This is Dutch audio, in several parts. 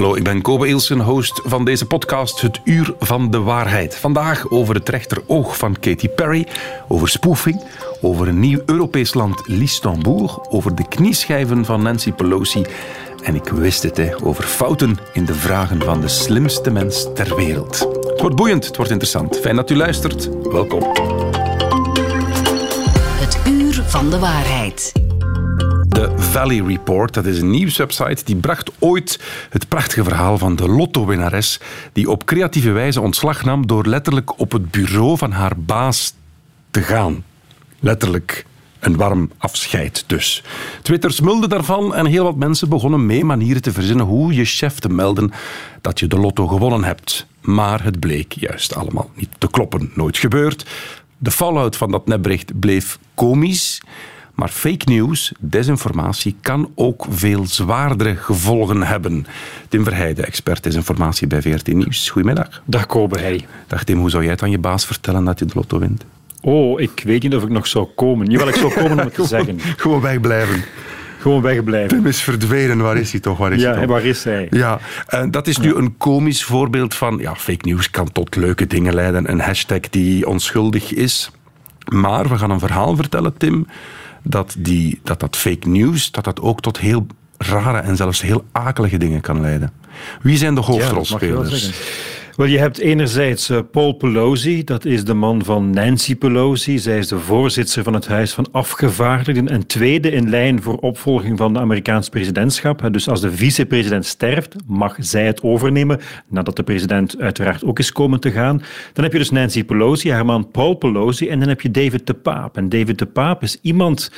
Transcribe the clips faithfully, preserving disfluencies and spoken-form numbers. Hallo, ik ben Kobe Ilsen, host van deze podcast Het Uur van de Waarheid. Vandaag over het rechteroog van Katy Perry, over spoofing, over een nieuw Europees land Listanbourg, over de knieschijven van Nancy Pelosi en ik wist het, hè, over fouten in de vragen van de slimste mens ter wereld. Het wordt boeiend, het wordt interessant. Fijn dat u luistert. Welkom. Het Uur van de Waarheid. De Valley Report, dat is een nieuwswebsite, die bracht ooit het prachtige verhaal van de lottowinnares die op creatieve wijze ontslag nam door letterlijk op het bureau van haar baas te gaan. Letterlijk een warm afscheid dus. Twitter smulde daarvan en heel wat mensen begonnen mee manieren te verzinnen hoe je chef te melden dat je de lotto gewonnen hebt. Maar het bleek juist allemaal niet te kloppen. Nooit gebeurd. De fallout van dat nepbericht bleef komisch. Maar fake news, desinformatie, kan ook veel zwaardere gevolgen hebben. Tim Verheyden, expert desinformatie bij V R T Nieuws. Goedemiddag. Dag Kobe. Hey. Dag Tim, hoe zou jij het aan je baas vertellen dat je de lotto wint? Oh, ik weet niet of ik nog zou komen. Jawel, ik zou komen om het te zeggen. Gewoon wegblijven. Gewoon wegblijven. Tim is verdwenen, waar is hij toch? Waar is ja, hij toch? waar is hij? Ja, uh, dat is nu ja. een komisch voorbeeld van... Ja, fake news kan tot leuke dingen leiden. Een hashtag die onschuldig is. Maar we gaan een verhaal vertellen, Tim... Dat, die, dat dat fake news dat dat ook tot heel rare en zelfs heel akelige dingen kan leiden. Wie zijn de hoofdrolspelers? Ja, Wel, je hebt enerzijds Paul Pelosi, dat is de man van Nancy Pelosi. Zij is de voorzitter van het Huis van Afgevaardigden en tweede in lijn voor opvolging van de Amerikaans presidentschap. Dus als de vicepresident sterft, mag zij het overnemen, nadat de president uiteraard ook is komen te gaan. Dan heb je dus Nancy Pelosi, haar man Paul Pelosi en dan heb je David DePape. En David DePape is iemand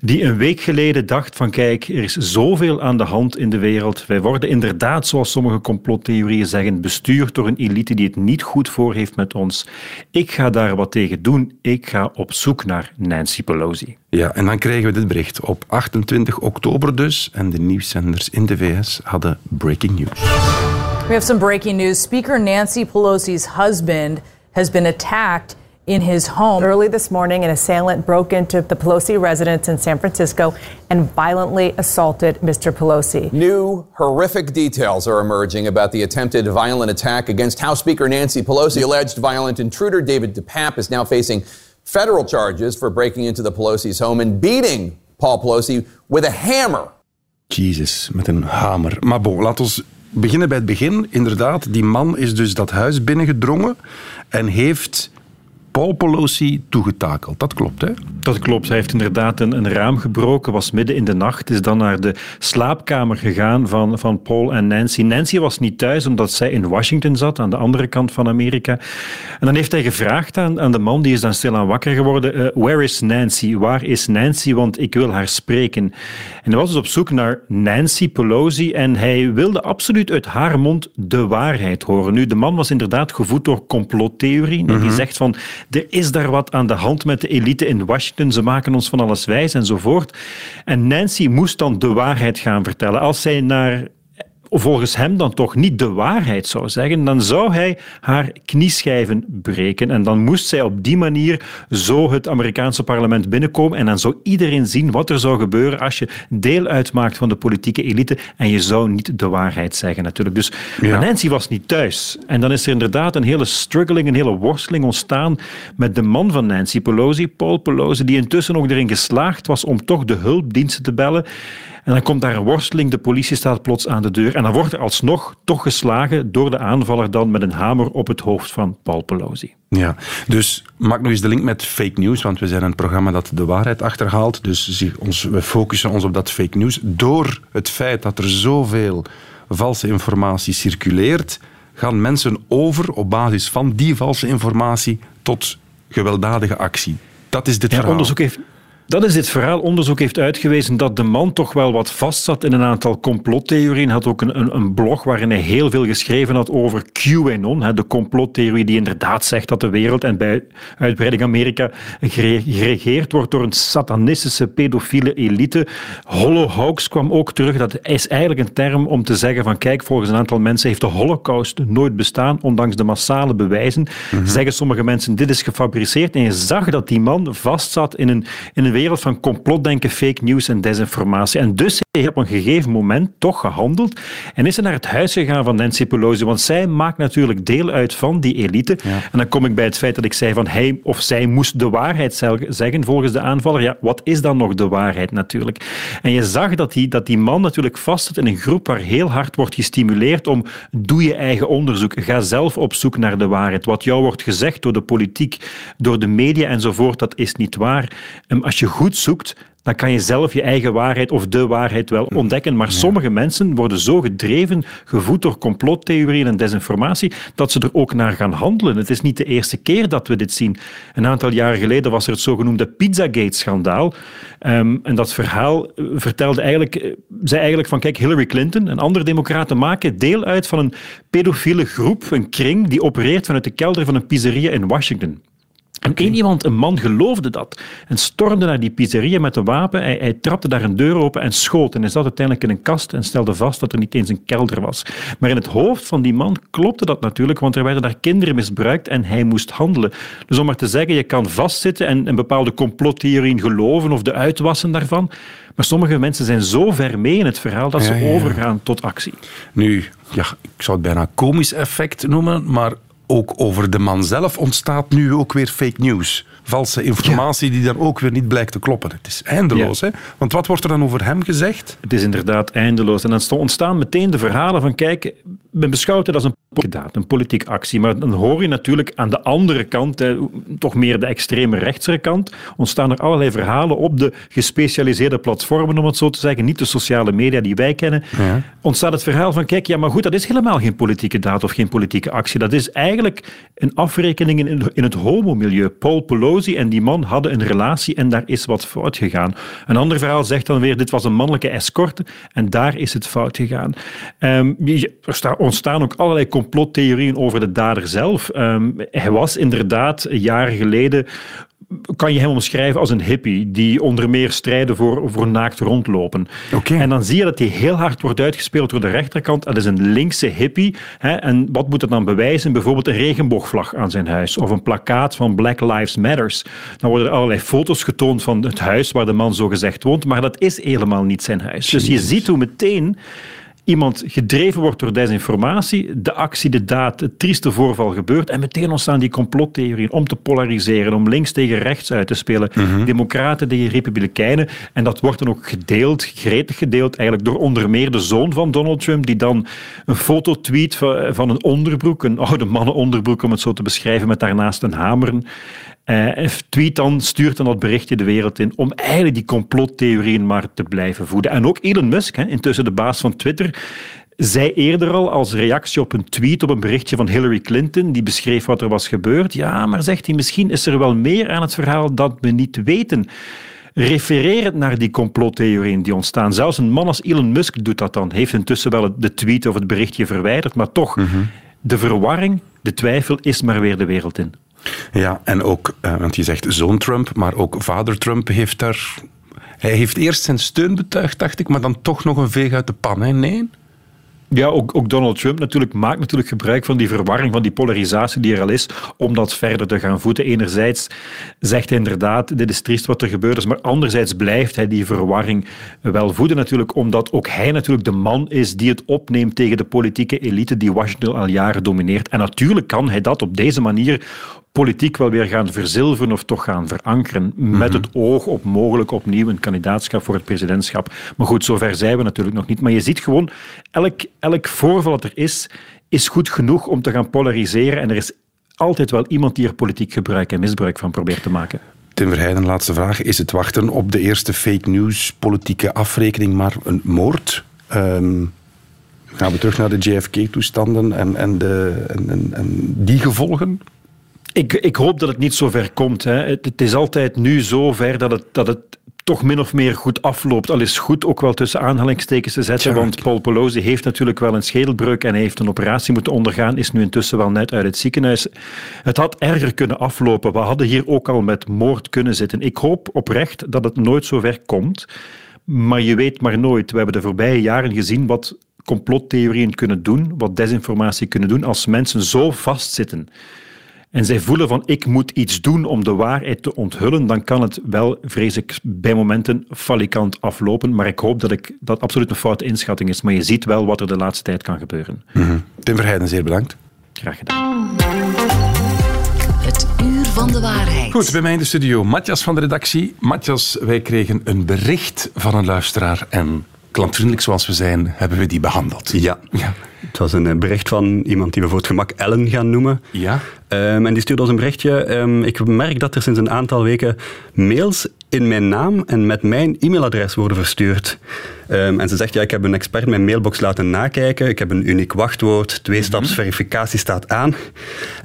die een week geleden dacht van kijk, er is zoveel aan de hand in de wereld. Wij worden inderdaad, zoals sommige complottheorieën zeggen, bestuurd door een elite die het niet goed voor heeft met ons. Ik ga daar wat tegen doen. Ik ga op zoek naar Nancy Pelosi. Ja, en dan kregen we dit bericht op achtentwintig oktober dus. En de nieuwszenders in de V S hadden breaking news. We have some breaking news. Speaker Nancy Pelosi's husband has been attacked in his home. Early this morning, an assailant broke into the Pelosi residence in San Francisco and violently assaulted Mister Pelosi. New horrific details are emerging about the attempted violent attack against House Speaker Nancy Pelosi. Alleged violent intruder David DePape is now facing federal charges for breaking into the Pelosi's home and beating Paul Pelosi with a hammer. Jesus, met een hamer. Maar bon, laat ons beginnen bij het begin. Inderdaad, die man is dus dat huis binnengedrongen en heeft... Paul Pelosi toegetakeld. Dat klopt, hè? Dat klopt. Hij heeft inderdaad een, een raam gebroken, was midden in de nacht, is dan naar de slaapkamer gegaan van, van Paul en Nancy. Nancy was niet thuis, omdat zij in Washington zat, aan de andere kant van Amerika. En dan heeft hij gevraagd aan, aan de man, die is dan stilaan wakker geworden, uh, where is Nancy? Waar is Nancy? Want ik wil haar spreken. En hij was dus op zoek naar Nancy Pelosi en hij wilde absoluut uit haar mond de waarheid horen. Nu, de man was inderdaad gevoed door complottheorie. Mm-hmm. Die zegt van... Er is daar wat aan de hand met de elite in Washington. Ze maken ons van alles wijs enzovoort. En Nancy moest dan de waarheid gaan vertellen. Als zij naar... volgens hem dan toch niet de waarheid zou zeggen, dan zou hij haar knieschijven breken. En dan moest zij op die manier zo het Amerikaanse parlement binnenkomen en dan zou iedereen zien wat er zou gebeuren als je deel uitmaakt van de politieke elite en je zou niet de waarheid zeggen natuurlijk. Dus ja. Nancy was niet thuis. En dan is er inderdaad een hele struggling, een hele worsteling ontstaan met de man van Nancy Pelosi, Paul Pelosi, die intussen ook erin geslaagd was om toch de hulpdiensten te bellen. En dan komt daar een worsteling, de politie staat plots aan de deur en dan wordt er alsnog toch geslagen door de aanvaller dan met een hamer op het hoofd van Paul Pelosi. Ja, dus maak nog eens de link met fake news, want we zijn een programma dat de waarheid achterhaalt, dus we focussen ons op dat fake news. Door het feit dat er zoveel valse informatie circuleert, gaan mensen over op basis van die valse informatie tot gewelddadige actie. Dat is dit verhaal. Ja, onderzoek heeft... Dat is dit verhaal. Onderzoek heeft uitgewezen dat de man toch wel wat vastzat in een aantal complottheorieën. Hij had ook een, een, een blog waarin hij heel veel geschreven had over QAnon, hè, de complottheorie die inderdaad zegt dat de wereld en bij uitbreiding Amerika geregeerd wordt door een satanistische pedofiele elite. Holocaust kwam ook terug. Dat is eigenlijk een term om te zeggen van kijk, volgens een aantal mensen heeft de Holocaust nooit bestaan, ondanks de massale bewijzen. Mm-hmm. Zeggen sommige mensen, dit is gefabriceerd. En je zag dat die man vastzat in een, in een wereld van complotdenken, fake news en desinformatie. En dus heeft hij op een gegeven moment toch gehandeld en is hij naar het huis gegaan van Nancy Pelosi, want zij maakt natuurlijk deel uit van die elite. Ja. En dan kom ik bij het feit dat ik zei van hij of zij moest de waarheid zeggen volgens de aanvaller. Ja, wat is dan nog de waarheid natuurlijk? En je zag dat die, dat die man natuurlijk vast zit in een groep waar heel hard wordt gestimuleerd om doe je eigen onderzoek, ga zelf op zoek naar de waarheid. Wat jou wordt gezegd door de politiek, door de media enzovoort, dat is niet waar. Als je goed zoekt, dan kan je zelf je eigen waarheid of de waarheid wel ontdekken. Maar sommige mensen worden zo gedreven, gevoed door complottheorieën en desinformatie, dat ze er ook naar gaan handelen. Het is niet de eerste keer dat we dit zien. Een aantal jaren geleden was er het zogenoemde Pizzagate-schandaal. Um, en dat verhaal vertelde eigenlijk, zei eigenlijk van, kijk, Hillary Clinton en andere democraten maken deel uit van een pedofiele groep, een kring, die opereert vanuit de kelder van een pizzeria in Washington. En één iemand, een man, geloofde dat en stormde naar die pizzeria met een wapen. Hij, hij trapte daar een deur open en schoot. En hij zat uiteindelijk in een kast en stelde vast dat er niet eens een kelder was. Maar in het hoofd van die man klopte dat natuurlijk, want er werden daar kinderen misbruikt en hij moest handelen. Dus om maar te zeggen, je kan vastzitten en, en bepaalde complottheorieën geloven of de uitwassen daarvan. Maar sommige mensen zijn zo ver mee in het verhaal dat ze ja, ja, ja. overgaan tot actie. Nu, ja, ik zou het bijna komisch effect noemen, maar... ook over de man zelf ontstaat nu ook weer fake news. Valse informatie ja. die dan ook weer niet blijkt te kloppen. Het is eindeloos, ja. hè? Want wat wordt er dan over hem gezegd? Het is inderdaad eindeloos. En dan ontstaan meteen de verhalen van, kijk, men beschouwt het als een politieke daad, een politieke actie. Maar dan hoor je natuurlijk aan de andere kant, eh, toch meer de extreme rechtse kant, ontstaan er allerlei verhalen op de gespecialiseerde platformen, om het zo te zeggen, niet de sociale media die wij kennen. Ja. Ontstaat het verhaal van, kijk, ja, maar goed, dat is helemaal geen politieke daad of geen politieke actie. Dat is eigenlijk een afrekening in het homomilieu. Paul Pelosi en die man hadden een relatie en daar is wat fout gegaan. Een ander verhaal zegt dan weer, dit was een mannelijke escorte en daar is het fout gegaan. Um, er ontstaan ook allerlei complottheorieën over de dader zelf. Um, hij was inderdaad jaren geleden... kan je hem omschrijven als een hippie die onder meer strijden voor, voor naakt rondlopen. Okay. En dan zie je dat die heel hard wordt uitgespeeld door de rechterkant. Dat is een linkse hippie. Hè? En wat moet dat dan bewijzen? Bijvoorbeeld een regenboogvlag aan zijn huis of een plakkaat van Black Lives Matters. Dan worden er allerlei foto's getoond van het huis waar de man zogezegd woont, maar dat is helemaal niet zijn huis. Jeez. Dus je ziet hoe meteen iemand gedreven wordt door desinformatie, de actie, de daad, het trieste voorval gebeurt en meteen ontstaan die complottheorieën om te polariseren, om links tegen rechts uit te spelen. Mm-hmm. Democraten tegen republikeinen. En dat wordt dan ook gedeeld, gretig gedeeld, eigenlijk door onder meer de zoon van Donald Trump, die dan een fototweet van een onderbroek, een oude mannenonderbroek om het zo te beschrijven, met daarnaast een hamer. Uh, tweet dan, stuurt dan dat berichtje de wereld in om eigenlijk die complottheorieën maar te blijven voeden. En ook Elon Musk, hè, intussen de baas van Twitter, zei eerder al als reactie op een tweet, op een berichtje van Hillary Clinton, die beschreef wat er was gebeurd. Ja, maar zegt hij, misschien is er wel meer aan het verhaal dat we niet weten. Refererend naar die complottheorieën die ontstaan. Zelfs een man als Elon Musk doet dat dan. Heeft intussen wel de tweet of het berichtje verwijderd, maar toch, mm-hmm. de verwarring, de twijfel is maar weer de wereld in. Ja, en ook, want je zegt zoon Trump, maar ook vader Trump heeft daar... Hij heeft eerst zijn steun betuigd, dacht ik, maar dan toch nog een veeg uit de pan, hè? Nee? Ja, ook, ook Donald Trump natuurlijk maakt natuurlijk gebruik van die verwarring, van die polarisatie die er al is, om dat verder te gaan voeden. Enerzijds zegt hij inderdaad, dit is triest wat er gebeurd is, maar anderzijds blijft hij die verwarring wel voeden natuurlijk, omdat ook hij natuurlijk de man is die het opneemt tegen de politieke elite die Washington al jaren domineert. En natuurlijk kan hij dat op deze manier politiek wel weer gaan verzilveren of toch gaan verankeren, mm-hmm. met het oog op mogelijk opnieuw een kandidaatschap voor het presidentschap. Maar goed, zover zijn we natuurlijk nog niet. Maar je ziet gewoon, elk, elk voorval dat er is, is goed genoeg om te gaan polariseren. En er is altijd wel iemand die er politiek gebruik en misbruik van probeert te maken. Tim Verheyden, laatste vraag. Is het wachten op de eerste fake news, politieke afrekening, maar een moord? Um gaan we terug naar de J F K-toestanden en, en, de, en, en, en die gevolgen? Ik, ik hoop dat het niet zo ver komt. Hè. Het, het is altijd nu zo ver dat het, dat het toch min of meer goed afloopt. Al is goed ook wel tussen aanhalingstekens te zetten, Tjurk. Want Paul Pelosi heeft natuurlijk wel een schedelbreuk en hij heeft een operatie moeten ondergaan, is nu intussen wel net uit het ziekenhuis. Het had erger kunnen aflopen. We hadden hier ook al met moord kunnen zitten. Ik hoop oprecht dat het nooit zo ver komt, maar je weet maar nooit. We hebben de voorbije jaren gezien wat complottheorieën kunnen doen, wat desinformatie kunnen doen, als mensen zo vastzitten en zij voelen van ik moet iets doen om de waarheid te onthullen, dan kan het wel, vrees ik, bij momenten falikant aflopen. Maar ik hoop dat ik, dat absoluut een foute inschatting is. Maar je ziet wel wat er de laatste tijd kan gebeuren. Mm-hmm. Tim Verheyden, zeer bedankt. Graag gedaan. Het Uur van de Waarheid. Goed, bij mij in de studio Matthias van de redactie. Matthias, wij kregen een bericht van een luisteraar en klantvriendelijk zoals we zijn, hebben we die behandeld. Ja. ja. Het was een bericht van iemand die we voor het gemak Ellen gaan noemen. Ja. Um, en die stuurde ons een berichtje. Um, ik merk dat er sinds een aantal weken mails in mijn naam en met mijn e-mailadres worden verstuurd. Um, en ze zegt, ja, ik heb een expert mijn mailbox laten nakijken. Ik heb een uniek wachtwoord. Twee-stapsverificatie staat aan.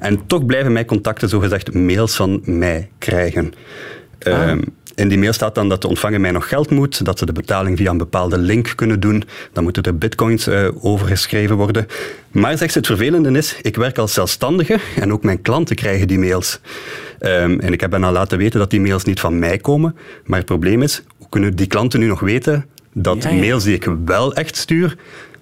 En toch blijven mijn contacten zogezegd mails van mij krijgen. Um, ah. In die mail staat dan dat de ontvanger mij nog geld moet, dat ze de betaling via een bepaalde link kunnen doen. Dan moeten er bitcoins uh, overgeschreven worden. Maar, zegt ze, het vervelende is, ik werk als zelfstandige en ook mijn klanten krijgen die mails. Um, en ik heb hen al laten weten dat die mails niet van mij komen. Maar het probleem is, hoe kunnen die klanten nu nog weten dat ja, ja. mails die ik wel echt stuur,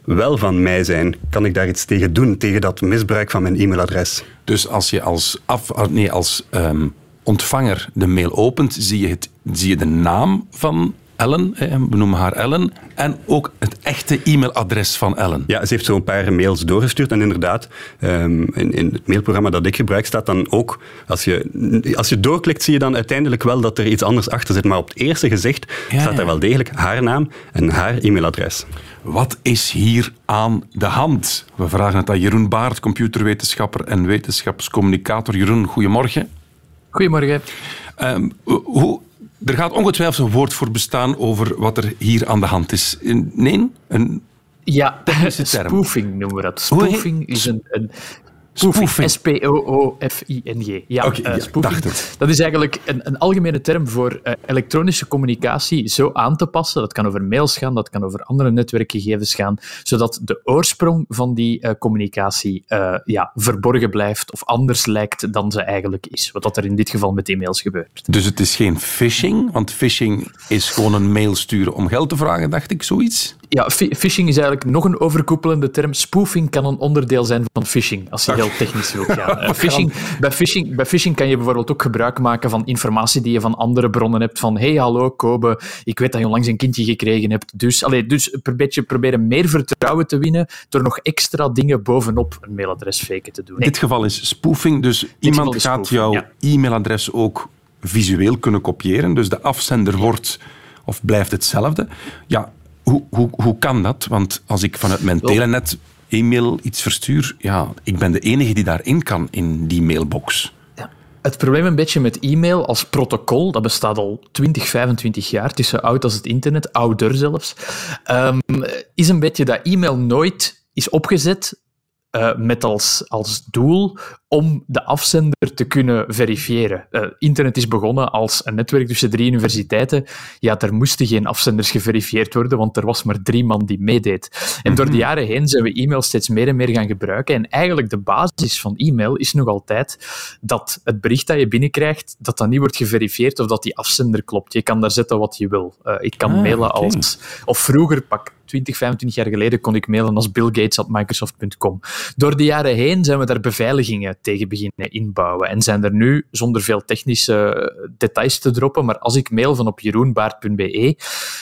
wel van mij zijn? Kan ik daar iets tegen doen, tegen dat misbruik van mijn e-mailadres? Dus als je als... Af, nee, als um ontvanger de mail opent, zie je, het, zie je de naam van Ellen, we noemen haar Ellen, en ook het echte e-mailadres van Ellen. Ja, ze heeft zo een paar mails doorgestuurd en inderdaad, um, in, in het mailprogramma dat ik gebruik staat dan ook, als je, als je doorklikt zie je dan uiteindelijk wel dat er iets anders achter zit, maar op het eerste gezicht ja, staat daar ja. wel degelijk haar naam en haar e-mailadres. Wat is hier aan de hand? We vragen het aan Jeroen Baert, computerwetenschapper en wetenschapscommunicator. Jeroen, goedemorgen. Goedemorgen. Um, hoe, er gaat ongetwijfeld een woord voor bestaan over wat er hier aan de hand is. Nee? Een ja, technische term. Spoofing noemen we dat. Spoofing is een... een spoofing. S P O O F I N G. Ja, okay, uh, spoofing. Ja, dat is eigenlijk een, een algemene term voor uh, elektronische communicatie zo aan te passen. Dat kan over mails gaan, dat kan over andere netwerkgegevens gaan, zodat de oorsprong van die uh, communicatie uh, ja, verborgen blijft of anders lijkt dan ze eigenlijk is. Wat er in dit geval met e-mails gebeurt. Dus het is geen phishing, want phishing is gewoon een mail sturen om geld te vragen, dacht ik, zoiets? Ja, phishing is eigenlijk nog een overkoepelende term. Spoofing kan een onderdeel zijn van phishing, als je heel technisch wilt gaan. Uh, phishing, bij, phishing, bij phishing kan je bijvoorbeeld ook gebruik maken van informatie die je van andere bronnen hebt. Van, hey, hallo, Kobe, ik weet dat je onlangs een kindje gekregen hebt. Dus, allee, dus een beetje proberen meer vertrouwen te winnen door nog extra dingen bovenop een mailadres faken te doen. Nee. Dit geval is spoofing, dus Dit iemand gaat spoofing, jouw ja. e-mailadres ook visueel kunnen kopiëren. Dus de afzender wordt of blijft hetzelfde. Ja. Hoe, hoe, hoe kan dat? Want als ik vanuit mijn telenet e-mail iets verstuur, ja, ik ben de enige die daarin kan in die mailbox. Het probleem een beetje met e-mail als protocol, dat bestaat al twintig, vijfentwintig jaar, het is zo oud als het internet, ouder zelfs, um, is een beetje dat e-mail nooit is opgezet Uh, met als, als doel om de afzender te kunnen verifiëren. Uh, internet is begonnen als een netwerk tussen drie universiteiten. Ja, er moesten geen afzenders geverifieerd worden, want er was maar drie man die meedeed. En mm-hmm. door de jaren heen zijn we e-mail steeds meer en meer gaan gebruiken. En eigenlijk de basis van e-mail is nog altijd dat het bericht dat je binnenkrijgt, dat dat niet wordt geverifieerd of dat die afzender klopt. Je kan daar zetten wat je wil. Uh, ik kan ah, mailen okay. als... Of vroeger pak... twintig, vijfentwintig jaar geleden kon ik mailen als bill gates at microsoft punt com. Door de jaren heen zijn we daar beveiligingen tegen beginnen inbouwen en zijn er nu, zonder veel technische details te droppen, maar als ik mail van op jeroen baert punt b e,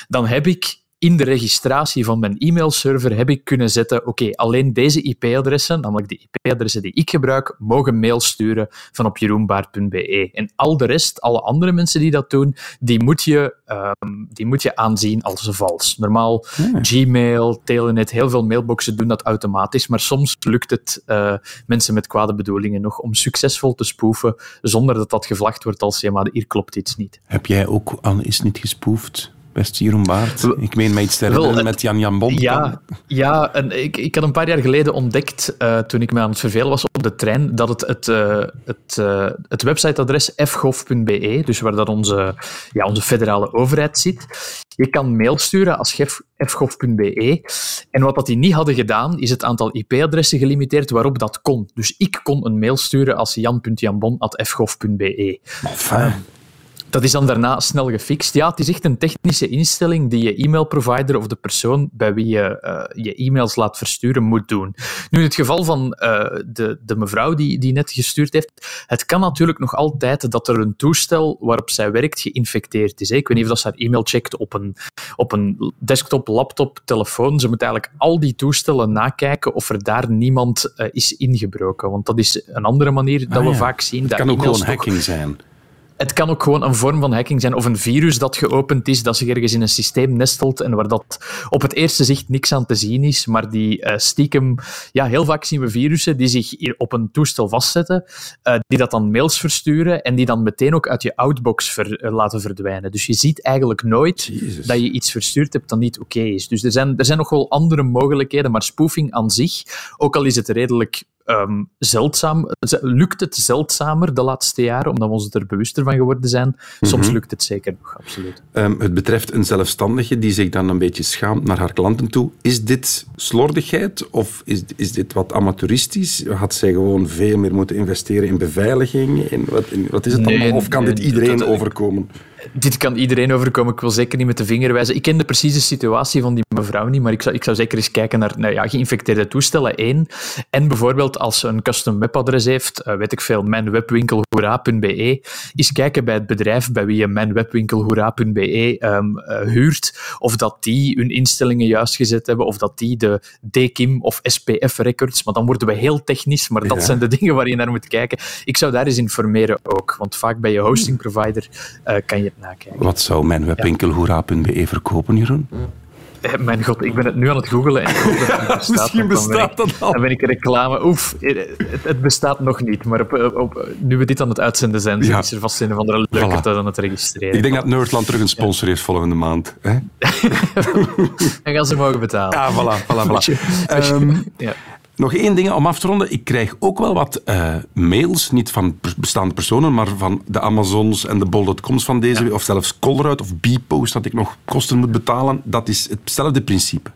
dan heb ik in de registratie van mijn e-mailserver heb ik kunnen zetten, oké, okay, alleen deze I P-adressen, namelijk de I P-adressen die ik gebruik, mogen mail sturen van op jeroen baert punt b e. En al de rest, alle andere mensen die dat doen, die moet je, um, die moet je aanzien als vals. Normaal, ja. Gmail, Telenet, heel veel mailboxen doen dat automatisch, maar soms lukt het uh, mensen met kwade bedoelingen nog om succesvol te spoeven, zonder dat dat gevlagd wordt als, ja, maar hier klopt iets niet. Heb jij ook aan is niet gespoefd? Beste Jeroen Baert, ik meen mij iets te herinneren met Jan Jan Bond. Ja, ja en ik, ik had een paar jaar geleden ontdekt, uh, toen ik me aan het vervelen was op de trein, dat het, het, uh, het, uh, het websiteadres f g o v punt b e, dus waar dat onze, ja, onze federale overheid zit, je kan mail sturen als f g o v punt b e. En wat dat die niet hadden gedaan, is het aantal I P-adressen gelimiteerd waarop dat kon. Dus ik kon een mail sturen als jan punt jan bon at f g o v punt b e. Maar fijn. Dat is dan daarna snel gefixt. Ja, het is echt een technische instelling die je e-mailprovider of de persoon bij wie je uh, je e-mails laat versturen moet doen. Nu, in het geval van uh, de, de mevrouw die, die net gestuurd heeft, het kan natuurlijk nog altijd dat er een toestel waarop zij werkt geïnfecteerd is. Hè? Ik weet niet of dat ze haar e-mail checkt op een, op een desktop, laptop, telefoon. Ze moet eigenlijk al die toestellen nakijken of er daar niemand uh, is ingebroken. Want dat is een andere manier dat ah, we ja. vaak zien. Het kan ook gewoon hacking nog... zijn. Het kan ook gewoon een vorm van hacking zijn of een virus dat geopend is, dat zich ergens in een systeem nestelt en waar dat op het eerste zicht niks aan te zien is, maar die uh, stiekem... Ja, heel vaak zien we virussen die zich hier op een toestel vastzetten, uh, die dat dan mails versturen en die dan meteen ook uit je outbox ver, uh, laten verdwijnen. Dus je ziet eigenlijk nooit Jezus. dat je iets verstuurd hebt dat niet oké okay is. Dus er zijn, er zijn nog wel andere mogelijkheden, maar spoofing aan zich, ook al is het redelijk... Um, zeldzaam, lukt het zeldzamer de laatste jaren, omdat we ons er bewuster van geworden zijn. Soms mm-hmm. lukt het zeker nog, absoluut. Um, het betreft een zelfstandige die zich dan een beetje schaamt naar haar klanten toe. Is dit slordigheid of is, is dit wat amateuristisch? Had zij gewoon veel meer moeten investeren in beveiliging? In wat, in, wat is het nee, allemaal? Of kan nee, dit iedereen dat, overkomen? Dit kan iedereen overkomen. Ik wil zeker niet met de vinger wijzen. Ik ken de precieze situatie van die mevrouw niet, maar ik zou, ik zou zeker eens kijken naar nou ja, geïnfecteerde toestellen, één. En bijvoorbeeld als ze een custom webadres heeft, uh, weet ik veel, mijn webwinkel hoera punt b e, is kijken bij het bedrijf bij wie je mijn webwinkel hoera punt b e um, uh, huurt, of dat die hun instellingen juist gezet hebben, of dat die de D K I M of S P F records, maar dan worden we heel technisch, maar dat ja. zijn de dingen waar je naar moet kijken. Ik zou daar eens informeren ook, want vaak bij je hosting provider uh, kan je het nakijken. Wat zou mijn webwinkel hoera punt b e verkopen, Jeroen? Mijn god, ik ben het nu aan het googelen. En dat bestaat. Misschien bestaat dat al. Dan ben ik reclame. Oef, het, het bestaat nog niet. Maar op, op, nu we dit aan het uitzenden zijn, ja. is er vast een of andere leuker dan voilà. het registreren. Ik denk dat Nerdland terug een sponsor ja. is volgende maand. Hè? En gaan ze mogen betalen. Ah, voilà, voilà, voilà. Beetje, beetje, um, ja. Nog één ding om af te ronden. Ik krijg ook wel wat uh, mails, niet van bestaande personen, maar van de Amazons en de bol punt coms van deze, ja. of zelfs Colruyt of Bpost, dat ik nog kosten moet betalen. Dat is hetzelfde principe.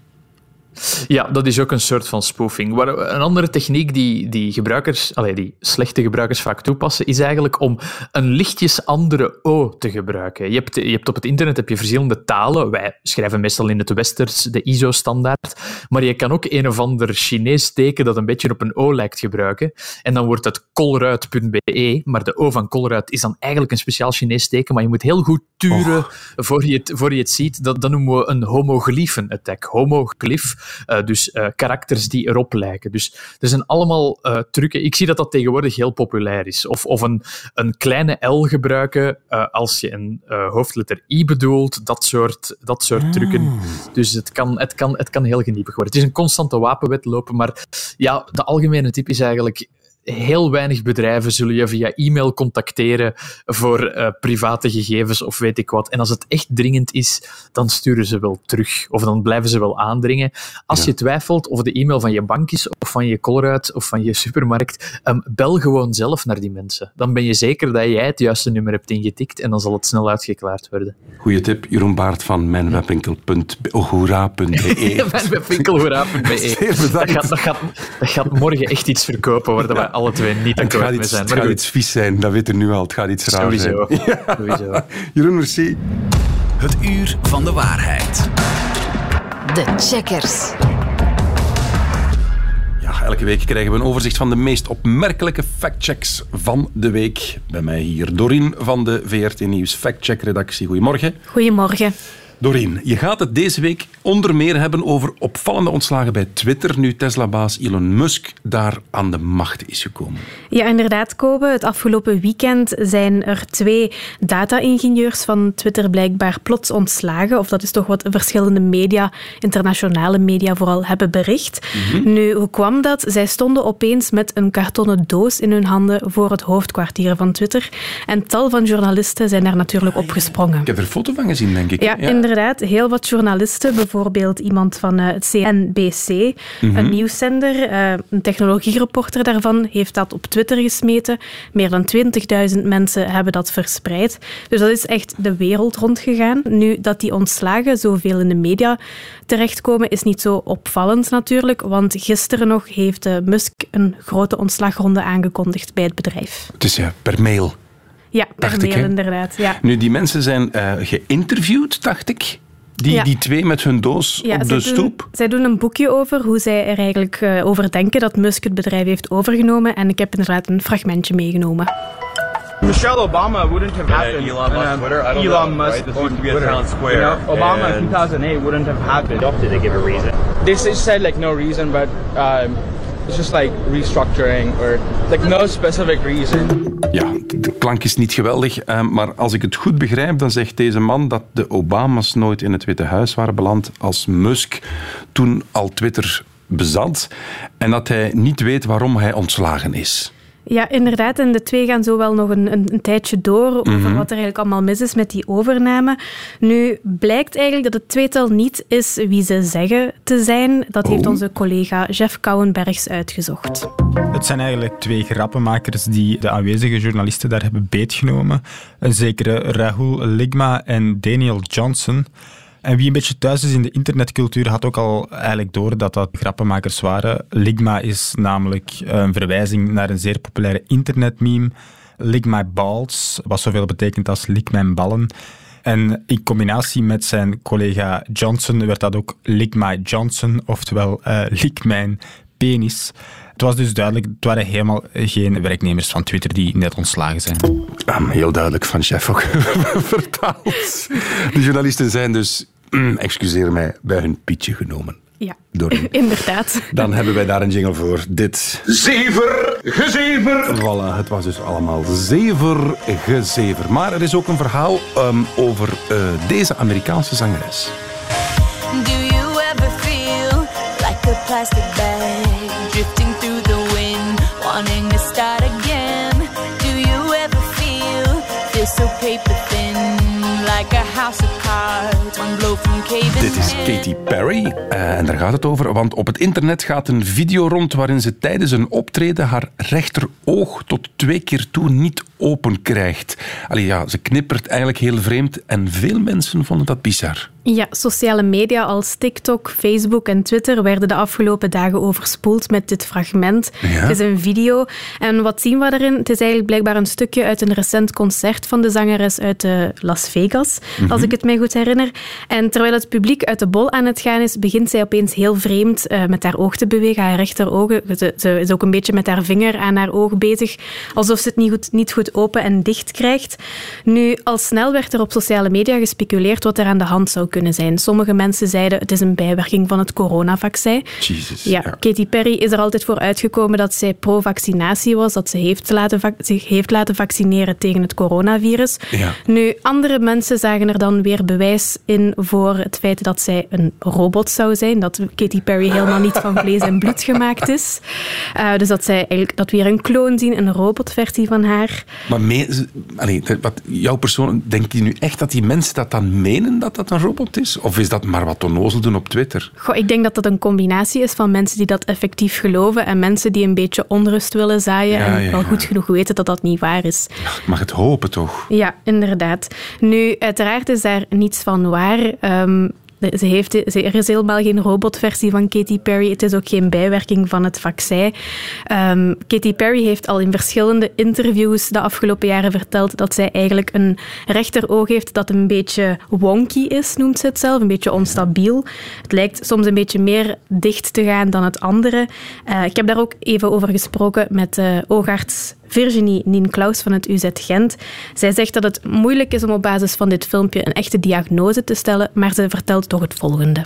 Ja, dat is ook een soort van spoofing. Een andere techniek die, die, gebruikers, allee, die slechte gebruikers vaak toepassen, is eigenlijk om een lichtjes andere O te gebruiken. Je hebt, je hebt op het internet heb je verschillende talen. Wij schrijven meestal in het Westers, de I S O-standaard. Maar je kan ook een of ander Chinees teken dat een beetje op een O lijkt gebruiken. En dan wordt het Colruyt punt b e, maar de O van Colruyt is dan eigenlijk een speciaal Chinees teken, maar je moet heel goed turen oh. voor, je het, voor je het ziet. Dat, dat noemen we een homoglyphen-attack. Homoglyph. Uh, dus uh, karakters die erop lijken. Dus er zijn allemaal uh, trucken. Ik zie dat dat tegenwoordig heel populair is. Of, of een, een kleine L gebruiken uh, als je een uh, hoofdletter I bedoelt. Dat soort, dat soort trucken. Mm. Dus het kan, het, kan, het kan heel geniepig worden. Het is een constante wapenwedlopen, maar ja, de algemene tip is eigenlijk... Heel weinig bedrijven zullen je via e-mail contacteren voor uh, private gegevens of weet ik wat. En als het echt dringend is, dan sturen ze wel terug. Of dan blijven ze wel aandringen. Als ja. je twijfelt of de e-mail van je bank is, of van je Colruyt, of van je supermarkt, um, bel gewoon zelf naar die mensen. Dan ben je zeker dat jij het juiste nummer hebt ingetikt en dan zal het snel uitgeklaard worden. Goeie tip, Jeroen Baert van mijn webwinkel hoera punt b e. Mijn webwinkel hoera punt b e. Dat, gaat, dat, gaat, dat gaat morgen echt iets verkopen waar we alle twee niet akkoord mee zijn. Het maar gaat goed. Iets vies zijn, dat weet er nu al. Het gaat iets raar zijn. Ja. Sowieso. Jeroen, merci. Het uur van de waarheid. De checkers. Ja, elke week krijgen we een overzicht van de meest opmerkelijke factchecks van de week. Bij mij hier Dorien van de V R T Nieuws Factcheck-redactie. Goedemorgen. Goedemorgen. Dorien, je gaat het deze week onder meer hebben over opvallende ontslagen bij Twitter, nu Tesla-baas Elon Musk daar aan de macht is gekomen. Ja, inderdaad, Kobe. Het afgelopen weekend zijn er twee data-ingenieurs van Twitter blijkbaar plots ontslagen. Of dat is toch wat verschillende media, internationale media vooral, hebben bericht. Mm-hmm. Nu, hoe kwam dat? Zij stonden opeens met een kartonnen doos in hun handen voor het hoofdkwartier van Twitter. En tal van journalisten zijn daar natuurlijk opgesprongen. Ik heb er een foto van gezien, denk ik. Ja, ja. Inderdaad, heel wat journalisten, bijvoorbeeld iemand van het C N B C, mm-hmm. een nieuwszender, een technologiereporter daarvan, heeft dat op Twitter gesmeten. Meer dan twintigduizend mensen hebben dat verspreid. Dus dat is echt de wereld rondgegaan. Nu, dat die ontslagen zoveel in de media terechtkomen, is niet zo opvallend natuurlijk, want gisteren nog heeft Musk een grote ontslagronde aangekondigd bij het bedrijf. Dus ja, per mail. Ja, per mail inderdaad. Ja. Nu, die mensen zijn uh, geïnterviewd, dacht ik. Die, ja. die twee met hun doos ja, op de stoep. Doen, zij doen een boekje over hoe zij er eigenlijk uh, over denken dat Musk het bedrijf heeft overgenomen. En ik heb inderdaad een fragmentje meegenomen. Michelle Obama wouldn't have happened. Uh, Elon Musk um, Twitter. I don't Elon know. Musk right? on Twitter. Town square. You know, Obama and in two thousand eight wouldn't have happened. Did they give a reason? They said like no reason, but um, it's just like restructuring or like no specific reason. Ja, de klank is niet geweldig, maar als ik het goed begrijp, dan zegt deze man dat de Obama's nooit in het Witte Huis waren beland als Musk toen al Twitter bezat en dat hij niet weet waarom hij ontslagen is. Ja, inderdaad. En de twee gaan zo wel nog een, een, een tijdje door over mm-hmm. wat er eigenlijk allemaal mis is met die overname. Nu blijkt eigenlijk dat het tweetal niet is wie ze zeggen te zijn. Dat oh. heeft onze collega Jeff Kouwenbergs uitgezocht. Het zijn eigenlijk twee grappenmakers die de aanwezige journalisten daar hebben beetgenomen. Een zekere Rahul Ligma en Daniel Johnson. En wie een beetje thuis is in de internetcultuur had ook al eigenlijk door dat dat grappenmakers waren. Ligma is namelijk een verwijzing naar een zeer populaire internetmeme. Lick my balls, wat zoveel betekent als lik mijn ballen. En in combinatie met zijn collega Johnson werd dat ook Lick my Johnson, oftewel uh, lik mijn penis. Het was dus duidelijk, het waren helemaal geen werknemers van Twitter die net ontslagen zijn. Ah, heel duidelijk van Jeff ook vertaald. De journalisten zijn dus... excuseer mij, bij hun pietje genomen. Ja, Dorien. Inderdaad. Dan hebben wij daar een jingle voor. Dit... Zever, gezever. Voilà, het was dus allemaal zever, gezever. Maar er is ook een verhaal um, over uh, deze Amerikaanse zangeres. Do you ever feel like a plastic bag drifting through the wind, wanting to start again? Do you ever feel this so paper thin? Like a house of cards, one blow from cave. Dit is Katy Perry uh, en daar gaat het over, want op het internet gaat een video rond waarin ze tijdens een optreden haar rechteroog tot twee keer toe niet open krijgt. Allee, ja, ze knippert eigenlijk heel vreemd en veel mensen vonden dat bizar. Ja, sociale media als TikTok, Facebook en Twitter werden de afgelopen dagen overspoeld met dit fragment. Ja. Het is een video. En wat zien we daarin? Het is eigenlijk blijkbaar een stukje uit een recent concert van de zangeres uit uh, Las Vegas, mm-hmm. als ik het mij goed herinner. En terwijl het publiek uit de bol aan het gaan is, begint zij opeens heel vreemd uh, met haar oog te bewegen, haar rechteroog. Ze, ze is ook een beetje met haar vinger aan haar oog bezig, alsof ze het niet goed, niet goed open en dicht krijgt. Nu, al snel werd er op sociale media gespeculeerd wat er aan de hand zou kunnen zijn. Sommige mensen zeiden het is een bijwerking van het coronavaccin. Jesus, ja, ja. Katy Perry is er altijd voor uitgekomen dat zij pro-vaccinatie was, dat ze heeft laten vac- zich heeft laten vaccineren tegen het coronavirus. Ja. Nu, andere mensen zagen er dan weer bewijs in voor het feit dat zij een robot zou zijn, dat Katy Perry helemaal niet van vlees en bloed gemaakt is. Uh, dus dat, zij eigenlijk, dat we hier een kloon zien, een robotversie van haar. Maar me- Allee, wat, jouw persoon, denk je nu echt dat die mensen dat dan menen, dat dat een robot is? Of is dat maar wat onnozelden op Twitter? Goh, ik denk dat dat een combinatie is van mensen die dat effectief geloven en mensen die een beetje onrust willen zaaien ja, en ja, wel ja. goed genoeg weten dat dat niet waar is. Ja, ik mag het hopen, toch? Ja, inderdaad. Nu, uiteraard is daar niets van waar. Um, Ze heeft, er is helemaal geen robotversie van Katy Perry. Het is ook geen bijwerking van het vaccin. Um, Katy Perry heeft al in verschillende interviews de afgelopen jaren verteld dat zij eigenlijk een rechteroog heeft dat een beetje wonky is, noemt ze het zelf. Een beetje onstabiel. Het lijkt soms een beetje meer dicht te gaan dan het andere. Uh, ik heb daar ook even over gesproken met uh, oogarts Virginie Nien-Klaus van het U Z Gent. Zij zegt dat het moeilijk is om op basis van dit filmpje een echte diagnose te stellen, maar ze vertelt toch het volgende.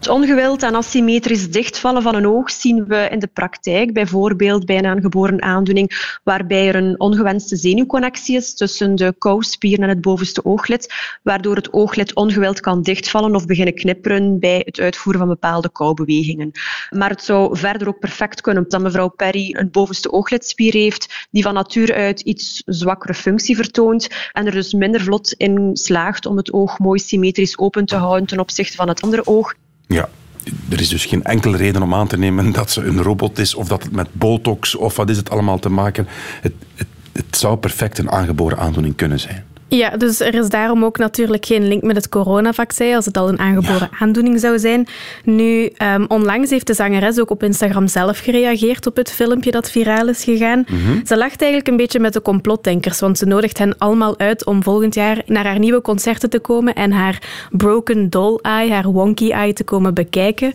Het ongewild en asymmetrisch dichtvallen van een oog zien we in de praktijk, bijvoorbeeld bij een aangeboren aandoening waarbij er een ongewenste zenuwconnectie is tussen de kauwspier en het bovenste ooglid, waardoor het ooglid ongewild kan dichtvallen of beginnen knipperen bij het uitvoeren van bepaalde kauwbewegingen. Maar het zou verder ook perfect kunnen dat mevrouw Perry een bovenste ooglidspier heeft die van nature uit iets zwakkere functie vertoont en er dus minder vlot in slaagt om het oog mooi symmetrisch open te houden ten opzichte van het andere oog. Ja, er is dus geen enkele reden om aan te nemen dat ze een robot is of dat het met botox of wat is het allemaal te maken. Het, het, het zou perfect een aangeboren aandoening kunnen zijn. Ja, dus er is daarom ook natuurlijk geen link met het coronavaccin, als het al een aangeboren ja. aandoening zou zijn. Nu, um, onlangs heeft de zangeres ook op Instagram zelf gereageerd op het filmpje dat viraal is gegaan. Mm-hmm. Ze lacht eigenlijk een beetje met de complotdenkers, want ze nodigt hen allemaal uit om volgend jaar naar haar nieuwe concerten te komen en haar broken doll eye, haar wonky eye, te komen bekijken.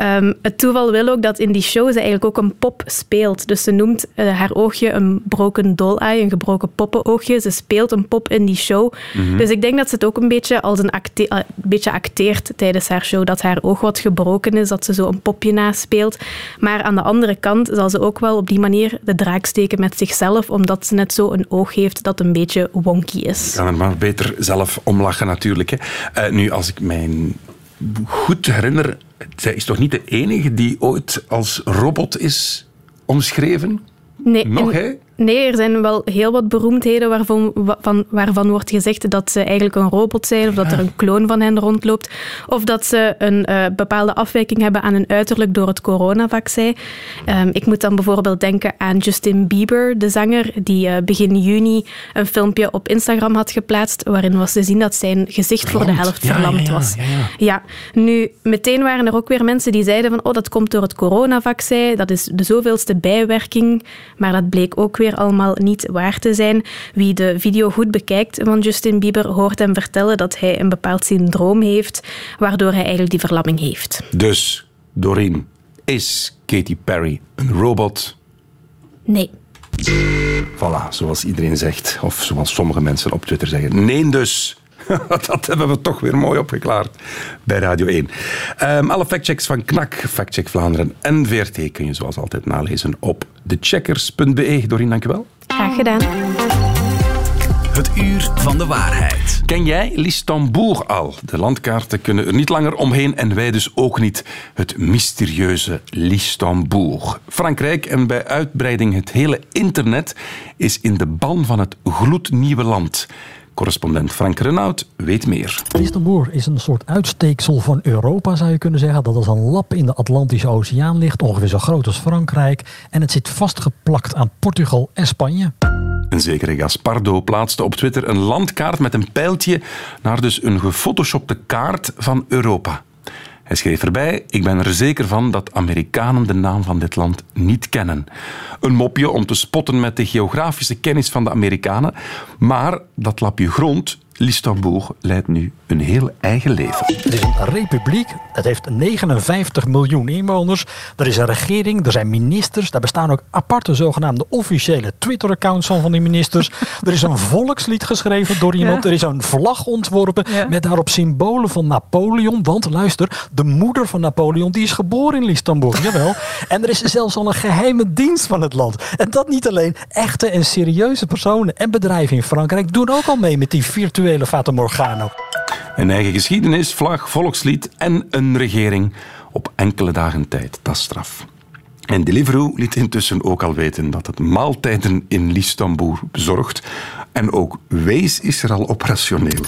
Um, het toeval wil ook dat in die show ze eigenlijk ook een pop speelt. Dus ze noemt uh, haar oogje een broken doll eye, een gebroken poppenoogje. Ze speelt een pop in die show. Mm-hmm. Dus ik denk dat ze het ook een beetje als een, acte- een beetje acteert tijdens haar show, dat haar oog wat gebroken is, dat ze zo een popje naspeelt. Maar aan de andere kant zal ze ook wel op die manier de draak steken met zichzelf, omdat ze net zo een oog heeft dat een beetje wonky is. Ik kan er maar beter zelf om lachen natuurlijk. Hè. Uh, nu, als ik mijn goed herinner, zij is toch niet de enige die ooit als robot is omschreven? Nee. Nog, hè? Nee, er zijn wel heel wat beroemdheden waarvan, waarvan, waarvan wordt gezegd dat ze eigenlijk een robot zijn, of dat er een kloon van hen rondloopt, of dat ze een uh, bepaalde afwijking hebben aan hun uiterlijk door het coronavaccin. Um, ik moet dan bijvoorbeeld denken aan Justin Bieber, de zanger, die uh, begin juni een filmpje op Instagram had geplaatst, waarin was te zien dat zijn gezicht verlamd. voor de helft ja, verlamd ja, ja, was. Ja, ja. ja, nu, meteen waren er ook weer mensen die zeiden van, oh, dat komt door het coronavaccin, dat is de zoveelste bijwerking, maar dat bleek ook weer allemaal niet waar te zijn. Wie de video goed bekijkt van Justin Bieber hoort hem vertellen dat hij een bepaald syndroom heeft, waardoor hij eigenlijk die verlamming heeft. Dus, Dorien, is Katy Perry een robot? Nee. Voilà, zoals iedereen zegt, of zoals sommige mensen op Twitter zeggen. Nee dus. Dat hebben we toch weer mooi opgeklaard bij Radio één. Um, alle factchecks van K N A K, Factcheck Vlaanderen en V R T kun je zoals altijd nalezen op de checkers punt b e. Dorien, dank je wel. Graag gedaan. Het Uur van de Waarheid. Ken jij Listanbourg al? De landkaarten kunnen er niet langer omheen en wij dus ook niet. Het mysterieuze Listanbourg. Frankrijk en bij uitbreiding het hele internet is in de ban van het gloednieuwe land. Correspondent Frank Renoud weet meer. Listanbourg is een soort uitsteeksel van Europa, zou je kunnen zeggen. Dat als een lap in de Atlantische Oceaan ligt, ongeveer zo groot als Frankrijk. En het zit vastgeplakt aan Portugal en Spanje. Een zekere Gaspardo plaatste op Twitter een landkaart met een pijltje naar dus een gefotoshopte kaart van Europa. Hij schreef erbij, ik ben er zeker van dat Amerikanen de naam van dit land niet kennen. Een mopje om te spotten met de geografische kennis van de Amerikanen. Maar dat lapje grond, Listanbourg, leidt nu een heel eigen leven. Het is een republiek, het heeft negenenvijftig miljoen inwoners. Er is een regering, er zijn ministers. Daar bestaan ook aparte zogenaamde officiële Twitter-accounts van die ministers. Er is een volkslied geschreven door iemand. Ja. Er is een vlag ontworpen ja. met daarop symbolen van Napoleon. Want luister, de moeder van Napoleon die is geboren in Listanbourg. Jawel. En er is zelfs al een geheime dienst van het land. En dat niet alleen. Echte en serieuze personen en bedrijven in Frankrijk doen ook al mee met die virtuele Fata Morgana. Een eigen geschiedenis, vlag, volkslied en een regering op enkele dagen tijd. Dat is straf. En Deliveroo liet intussen ook al weten dat het maaltijden in Listanbourg bezorgt. En ook Wees is er al operationeel.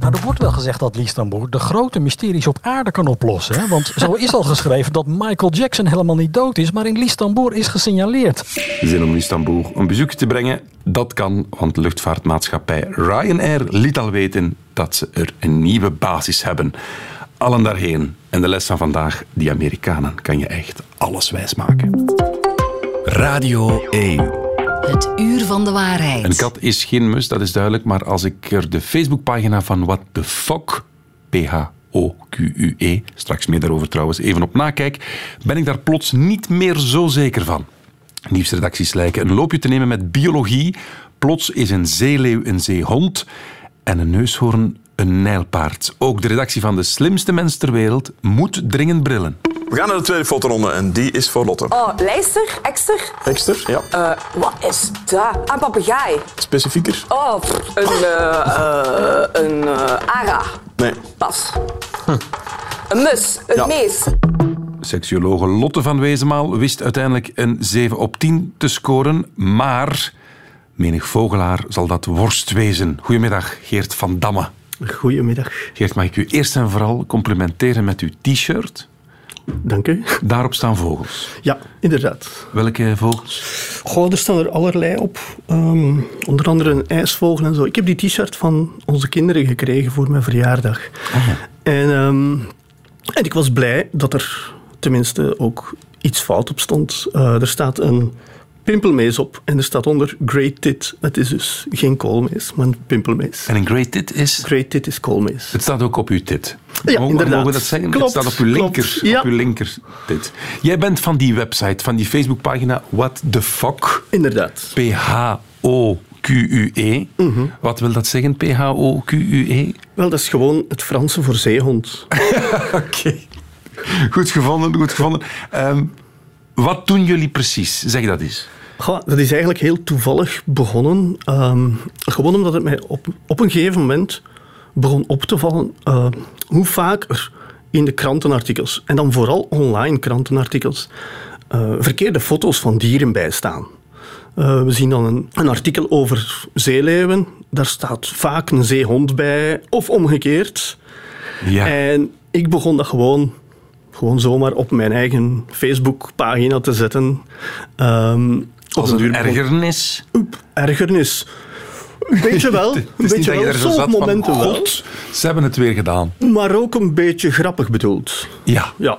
Nou, er wordt wel gezegd dat Listanbourg de grote mysteries op aarde kan oplossen. Hè? Want zo is al geschreven dat Michael Jackson helemaal niet dood is, maar in Listanbourg is gesignaleerd. Zin om Listanbourg een bezoekje te brengen? Dat kan, want luchtvaartmaatschappij Ryanair liet al weten dat ze er een nieuwe basis hebben. Allen daarheen. En de les van vandaag, die Amerikanen kan je echt alles wijsmaken. Radio één. Het Uur van de Waarheid. Een kat is geen mus, dat is duidelijk. Maar als ik er de Facebookpagina van What the Phoque, P H O Q U E, straks meer daarover trouwens, even op nakijk, ben ik daar plots niet meer zo zeker van. Nieuwsredacties lijken een loopje te nemen met biologie. Plots is een zeeleeuw een zeehond en een neushoorn een nijlpaard. Ook de redactie van De Slimste Mens ter Wereld moet dringend brillen. We gaan naar de tweede fotoronde en die is voor Lotte. Oh, lijster, ekster. Ekster, ja. Uh, wat is dat? Een papegaai. Specifieker. Oh, een, uh, uh, een uh, ara. Nee. Pas. Hm. Een mus, een ja. mees. Seksuologe Lotte van Wezenmaal wist uiteindelijk een zeven op tien te scoren, maar menig vogelaar zal dat worst wezen. Goedemiddag, Geert Van Damme. Goedemiddag. Geert, mag ik u eerst en vooral complimenteren met uw t-shirt? Dank u. Daarop staan vogels. Ja, inderdaad. Welke vogels? Goh, er staan er allerlei op. Um, onder andere een ijsvogel en zo. Ik heb die t-shirt van onze kinderen gekregen voor mijn verjaardag. Ah, ja. En, um, en ik was blij dat er tenminste ook iets fout op stond. Uh, er staat een pimpelmees op en er staat onder great tit. Het is dus geen koolmees, maar een pimpelmees. En een great tit is? Great tit is koolmees. Het staat ook op uw tit. Ja, mogen, inderdaad. Mogen we dat zeggen? Klopt, het staat op uw linker, ja. op uw linker tit. Jij bent van die website, van die Facebookpagina What the Phoque. Inderdaad. P H O Q U E. Mm-hmm. Wat wil dat zeggen, P H O Q U E? Wel, dat is gewoon het Franse voor zeehond. Oké. Okay. Goed gevonden, goed gevonden. Um, wat doen jullie precies? Zeg dat eens. Goh, dat is eigenlijk heel toevallig begonnen. Um, gewoon omdat het mij op, op een gegeven moment begon op te vallen uh, hoe vaak er in de krantenartikels, en dan vooral online krantenartikels, uh, verkeerde foto's van dieren bij staan. Uh, we zien dan een, een artikel over zeeleeuwen. Daar staat vaak een zeehond bij, of omgekeerd. Ja. En ik begon dat gewoon... Gewoon zomaar op mijn eigen Facebookpagina te zetten. Um, Als een, een ergernis? Oep, ergernis. Een beetje wel. Een beetje wel. Zo'n momenten van, wel. God, ze hebben het weer gedaan. Maar ook een beetje grappig bedoeld. Ja. Ja.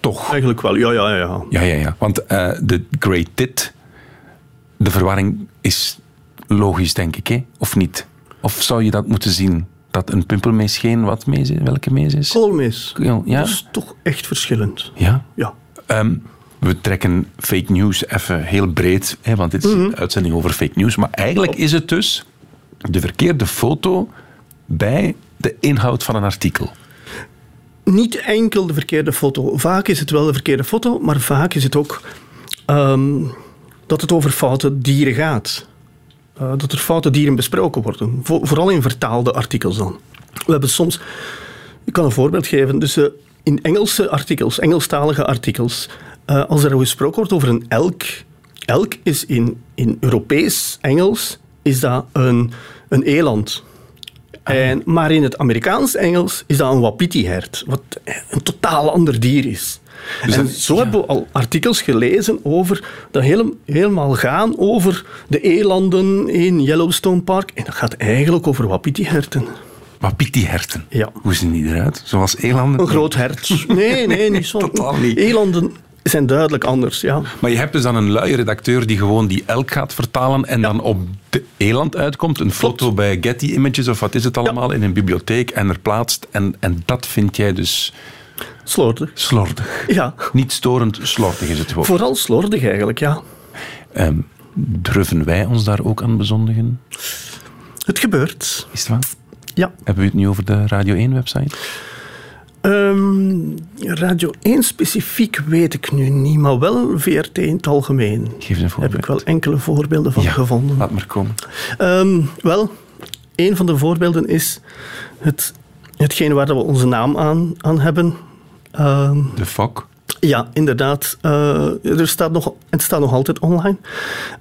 Toch? Eigenlijk wel. Ja, ja, ja. Ja, ja, ja. Want uh, de great tit, de verwarring is logisch, denk ik. Hè? Of niet? Of zou je dat moeten zien? Dat een pimpelmees geen wat mees is? Welke mees is? Koolmees. Ja? Dat is toch echt verschillend. Ja? Ja. Um, we trekken fake news even heel breed, hè, want dit is mm-hmm. een uitzending over fake news. Maar eigenlijk is het dus de verkeerde foto bij de inhoud van een artikel. Niet enkel de verkeerde foto. Vaak is het wel de verkeerde foto, maar vaak is het ook um, dat het over foute dieren gaat. Uh, dat er foute dieren besproken worden. Vo- vooral in vertaalde artikels dan. We hebben soms... Ik kan een voorbeeld geven. Dus uh, in Engelse artikels, Engelstalige artikels, uh, als er gesproken wordt over een elk... Elk is in, in Europees Engels is dat een, een eland. En, maar in het Amerikaans Engels is dat een wapiti-hert. Wat een totaal ander dier is. Dus en dat, zo ja. hebben we al artikels gelezen over dat hele, helemaal gaan over de elanden in Yellowstone Park. En dat gaat eigenlijk over wapiti-herten. Wapiti-herten? Ja. Hoe zien die eruit? Zoals elanden? Een groot hert. Nee, nee, niet zo. Totaal niet. Elanden zijn duidelijk anders, ja. Maar je hebt dus dan een luie redacteur die gewoon die elk gaat vertalen en ja. dan op de eland uitkomt. Een foto Klopt. bij Getty Images of wat is het allemaal ja. in een bibliotheek en er plaatst. En, en dat vind jij dus... Slordig. Slordig. Ja. Niet storend, slordig is het woord. Vooral slordig eigenlijk, ja. Um, durven wij ons daar ook aan bezondigen? Het gebeurt. Is het waar? Ja. Hebben we het nu over de Radio één-website? Um, Radio één specifiek weet ik nu niet, maar wel V R T in het algemeen. Geef een voorbeeld. Daar heb ik wel enkele voorbeelden van ja, gevonden. Laat maar komen. Um, wel, een van de voorbeelden is het... Hetgeen waar we onze naam aan, aan hebben. Uh, de Phoque? Ja, inderdaad. Uh, er staat nog, het staat nog altijd online.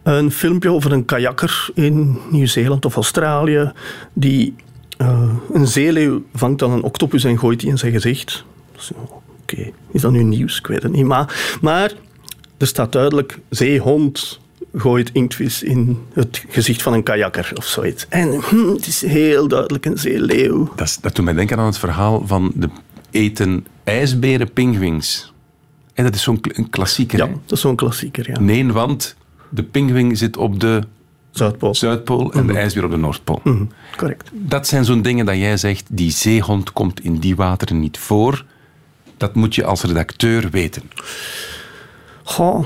Een filmpje over een kajakker in Nieuw-Zeeland of Australië. Die uh, een zeeleeuw vangt dan een octopus en gooit die in zijn gezicht. Dus, Oké, okay. is dat nu nieuws? Ik weet het niet. Maar, maar er staat duidelijk zeehond... gooit inktvis in het gezicht van een kajakker of zoiets. En hm, het is heel duidelijk een zeeleeuw. Dat, is, dat doet mij denken aan het verhaal van de eten ijsberen pinguïns. En dat is zo'n k- klassieker. Ja, he? dat is zo'n klassieker, ja. Nee, want de pinguïn zit op de Zuidpool, Zuidpool en mm-hmm. de ijsbeer op de Noordpool. Mm-hmm. Correct. Dat zijn zo'n dingen dat jij zegt, die zeehond komt in die wateren niet voor. Dat moet je als redacteur weten. Goh...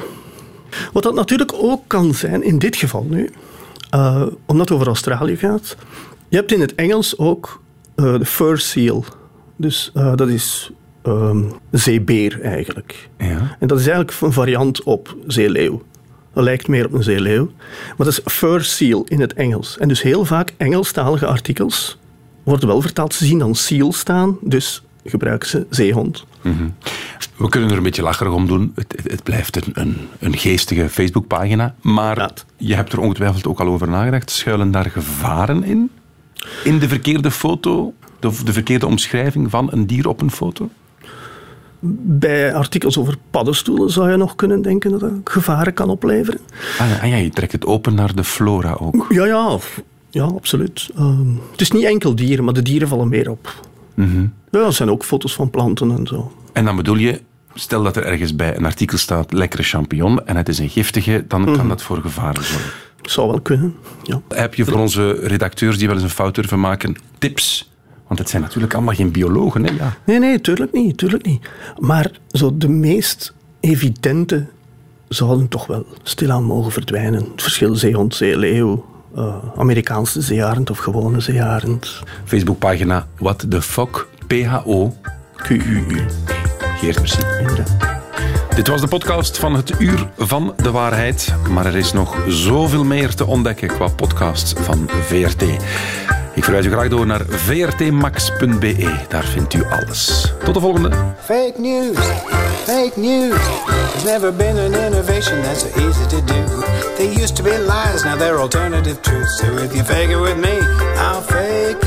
Wat dat natuurlijk ook kan zijn, in dit geval nu, uh, omdat het over Australië gaat, je hebt in het Engels ook uh, de fur seal. Dus uh, dat is um, zeebeer eigenlijk. Ja. En dat is eigenlijk een variant op zeeleeuw. Dat lijkt meer op een zeeleeuw. Maar dat is fur seal in het Engels. En dus heel vaak Engelstalige artikels worden wel vertaald. Ze zien dan seal staan, dus... gebruiken ze zeehond. Mm-hmm. We kunnen er een beetje lacherig om doen. Het, het, het blijft een, een, een geestige Facebookpagina. Maar ja. je hebt er ongetwijfeld ook al over nagedacht. Schuilen daar gevaren in? In de verkeerde foto? De, de verkeerde omschrijving van een dier op een foto? Bij artikels over paddenstoelen zou je nog kunnen denken dat dat gevaren kan opleveren. Ah ja, ah ja, je trekt het open naar de flora ook. Ja, ja, ja absoluut. Uh, het is niet enkel dieren, maar de dieren vallen meer op. Mm-hmm. Ja, er zijn ook foto's van planten en zo. En dan bedoel je, stel dat er ergens bij een artikel staat lekkere champignon en het is een giftige, dan mm-hmm. kan dat voor gevaren zorgen. Zou wel kunnen, ja. Heb je voor onze redacteurs die wel eens een fout durven maken, tips? Want het zijn natuurlijk allemaal geen biologen, hè? Ja. Nee, nee, tuurlijk niet, tuurlijk niet. Maar zo de meest evidente zouden toch wel stilaan mogen verdwijnen. Het verschil zeehond, zeeleeuw, uh, Amerikaanse zeearend of gewone zeearend. Facebookpagina What the Phoque, P H O Q U U. Geert, merci. Ja. Dit was de podcast van Het Uur van de Waarheid. Maar er is nog zoveel meer te ontdekken qua podcasts van V R T. Ik verwijs u graag door naar v r t max punt b e. Daar vindt u alles. Tot de volgende. Fake news, fake news. There's never been an innovation that's so easy to do. They used to be lies, now they're alternative truths. So if you fake it with me, I'll fake